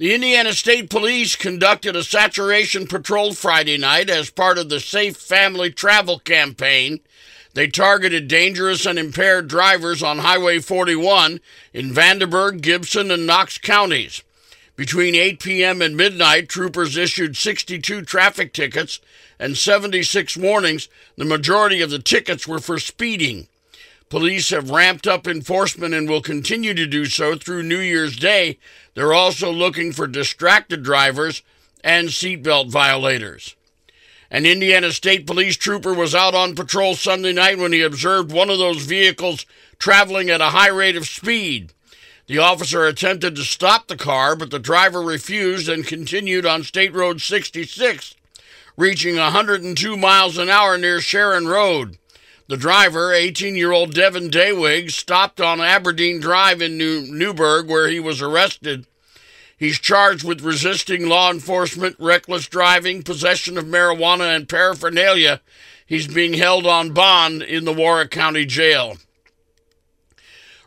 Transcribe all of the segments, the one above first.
The Indiana State Police conducted a saturation patrol Friday night as part of the Safe Family Travel campaign. They targeted dangerous and impaired drivers on Highway 41 in Vanderburgh, Gibson, and Knox counties. Between 8 p.m. and midnight, troopers issued 62 traffic tickets and 76 warnings. The majority of the tickets were for speeding. Police have ramped up enforcement and will continue to do so through New Year's Day. They're also looking for distracted drivers and seatbelt violators. An Indiana State Police trooper was out on patrol Sunday night when he observed one of those vehicles traveling at a high rate of speed. The officer attempted to stop the car, but the driver refused and continued on State Road 66, reaching 102 miles an hour near Sharon Road. The driver, 18-year-old Devin Daywig, stopped on Aberdeen Drive in Newburgh, where he was arrested. He's charged with resisting law enforcement, reckless driving, possession of marijuana, and paraphernalia. He's being held on bond in the Warwick County Jail.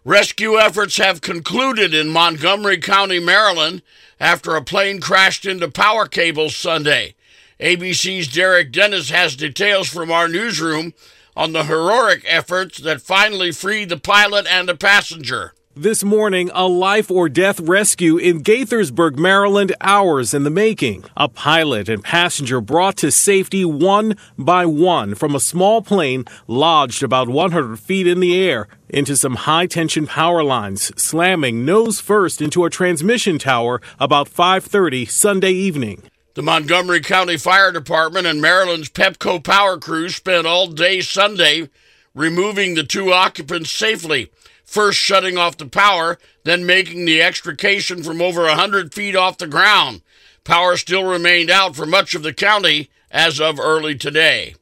Rescue efforts have concluded in Montgomery County, Maryland, after a plane crashed into power cables Sunday. ABC's Derek Dennis has details from our newsroom on the heroic efforts that finally freed the pilot and the passenger. This morning, a life-or-death rescue in Gaithersburg, Maryland, hours in the making. A pilot and passenger brought to safety one by one from a small plane lodged about 100 feet in the air into some high-tension power lines, slamming nose-first into a transmission tower about 5:30 Sunday evening. The Montgomery County Fire Department and Maryland's Pepco power crew spent all day Sunday removing the two occupants safely, first shutting off the power, then making the extrication from over 100 feet off the ground. Power still remained out for much of the county as of early today.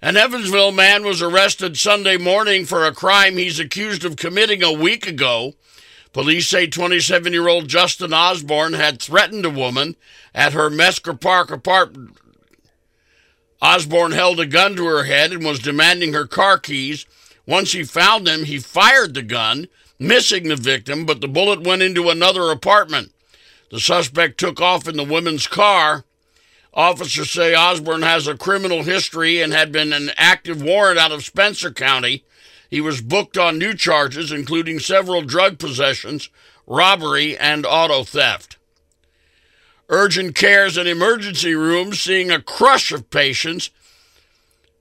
An Evansville man was arrested Sunday morning for a crime he's accused of committing a week ago. Police say 27-year-old Justin Osborne had threatened a woman at her Mesker Park apartment. Osborne held a gun to her head and was demanding her car keys. Once he found them, he fired the gun, missing the victim, but the bullet went into another apartment. The suspect took off in the woman's car. Officers say Osborne has a criminal history and had been an active warrant out of Spencer County. He was booked on new charges, including several drug possessions, robbery, and auto theft. Urgent cares and emergency rooms seeing a crush of patients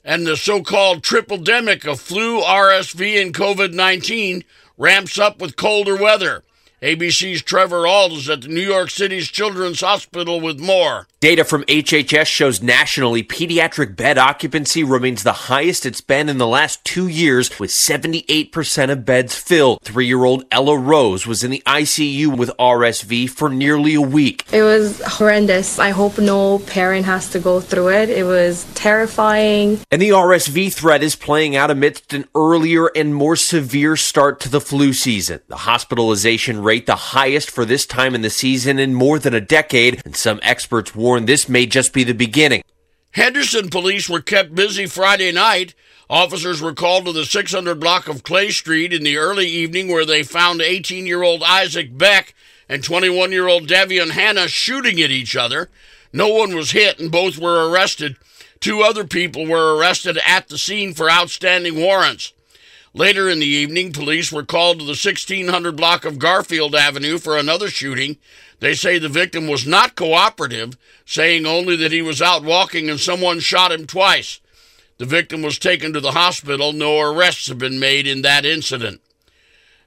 and the so-called triple-demic of flu, RSV, and COVID-19 ramps up with colder weather. ABC's Trevor Alds at the New York City's Children's Hospital with more. Data from HHS shows nationally pediatric bed occupancy remains the highest it's been in the last 2 years, with 78% of beds filled. 3-year-old Ella Rose was in the ICU with RSV for nearly a week. It was horrendous. I hope no parent has to go through it. It was terrifying. And the RSV threat is playing out amidst an earlier and more severe start to the flu season. The hospitalization rate the highest for this time in the season in more than a decade, and some experts warn this may just be the beginning. Henderson police were kept busy Friday night. Officers were called to the 600 block of Clay Street in the early evening, where they found 18-year-old Isaac Beck and 21-year-old Devian Hanna shooting at each other. No one was hit, and both were arrested. 2 other people were arrested at the scene for outstanding warrants. Later in the evening, police were called to the 1600 block of Garfield Avenue for another shooting. They say the victim was not cooperative, saying only that he was out walking and someone shot him twice. The victim was taken to the hospital. No arrests have been made in that incident.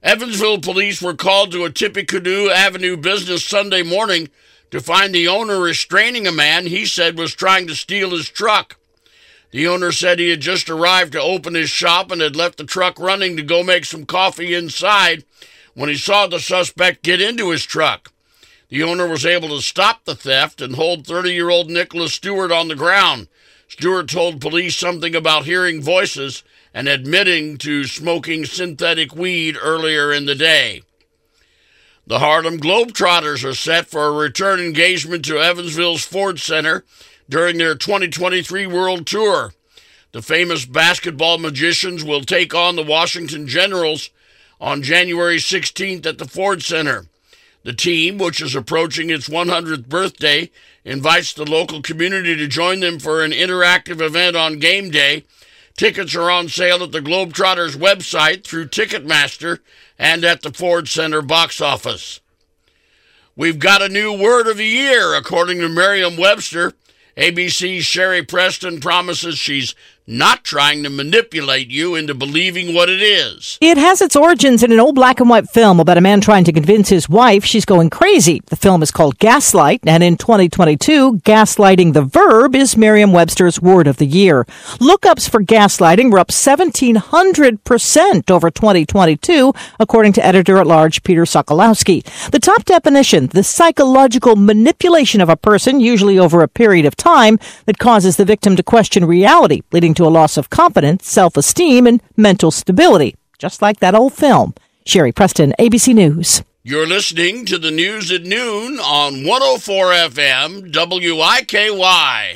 Evansville police were called to a Tippecanoe Avenue business Sunday morning to find the owner restraining a man he said was trying to steal his truck. The owner said he had just arrived to open his shop and had left the truck running to go make some coffee inside when he saw the suspect get into his truck. The owner was able to stop the theft and hold 30-year-old Nicholas Stewart on the ground. Stewart told police something about hearing voices and admitting to smoking synthetic weed earlier in the day. The Harlem Globetrotters are set for a return engagement to Evansville's Ford Center during their 2023 World Tour. The famous basketball magicians will take on the Washington Generals on January 16th at the Ford Center. The team, which is approaching its 100th birthday, invites the local community to join them for an interactive event on game day. Tickets are on sale at the Globetrotters website through Ticketmaster and at the Ford Center box office. We've got a new word of the year, according to Merriam-Webster. ABC's Sherry Preston promises she's not trying to manipulate you into believing what it is. It has its origins in an old black and white film about a man trying to convince his wife she's going crazy. The film is called Gaslight, and in 2022, gaslighting, the verb, is Merriam-Webster's word of the year. Lookups for gaslighting were up 1,700% over 2022, according to editor-at-large Peter Sokolowski. The top definition, the psychological manipulation of a person, usually over a period of time, that causes the victim to question reality, leading to a loss of confidence, self-esteem, and mental stability, just like that old film. Sherry Preston, ABC News. You're listening to the News at Noon on 104 FM, WIKY.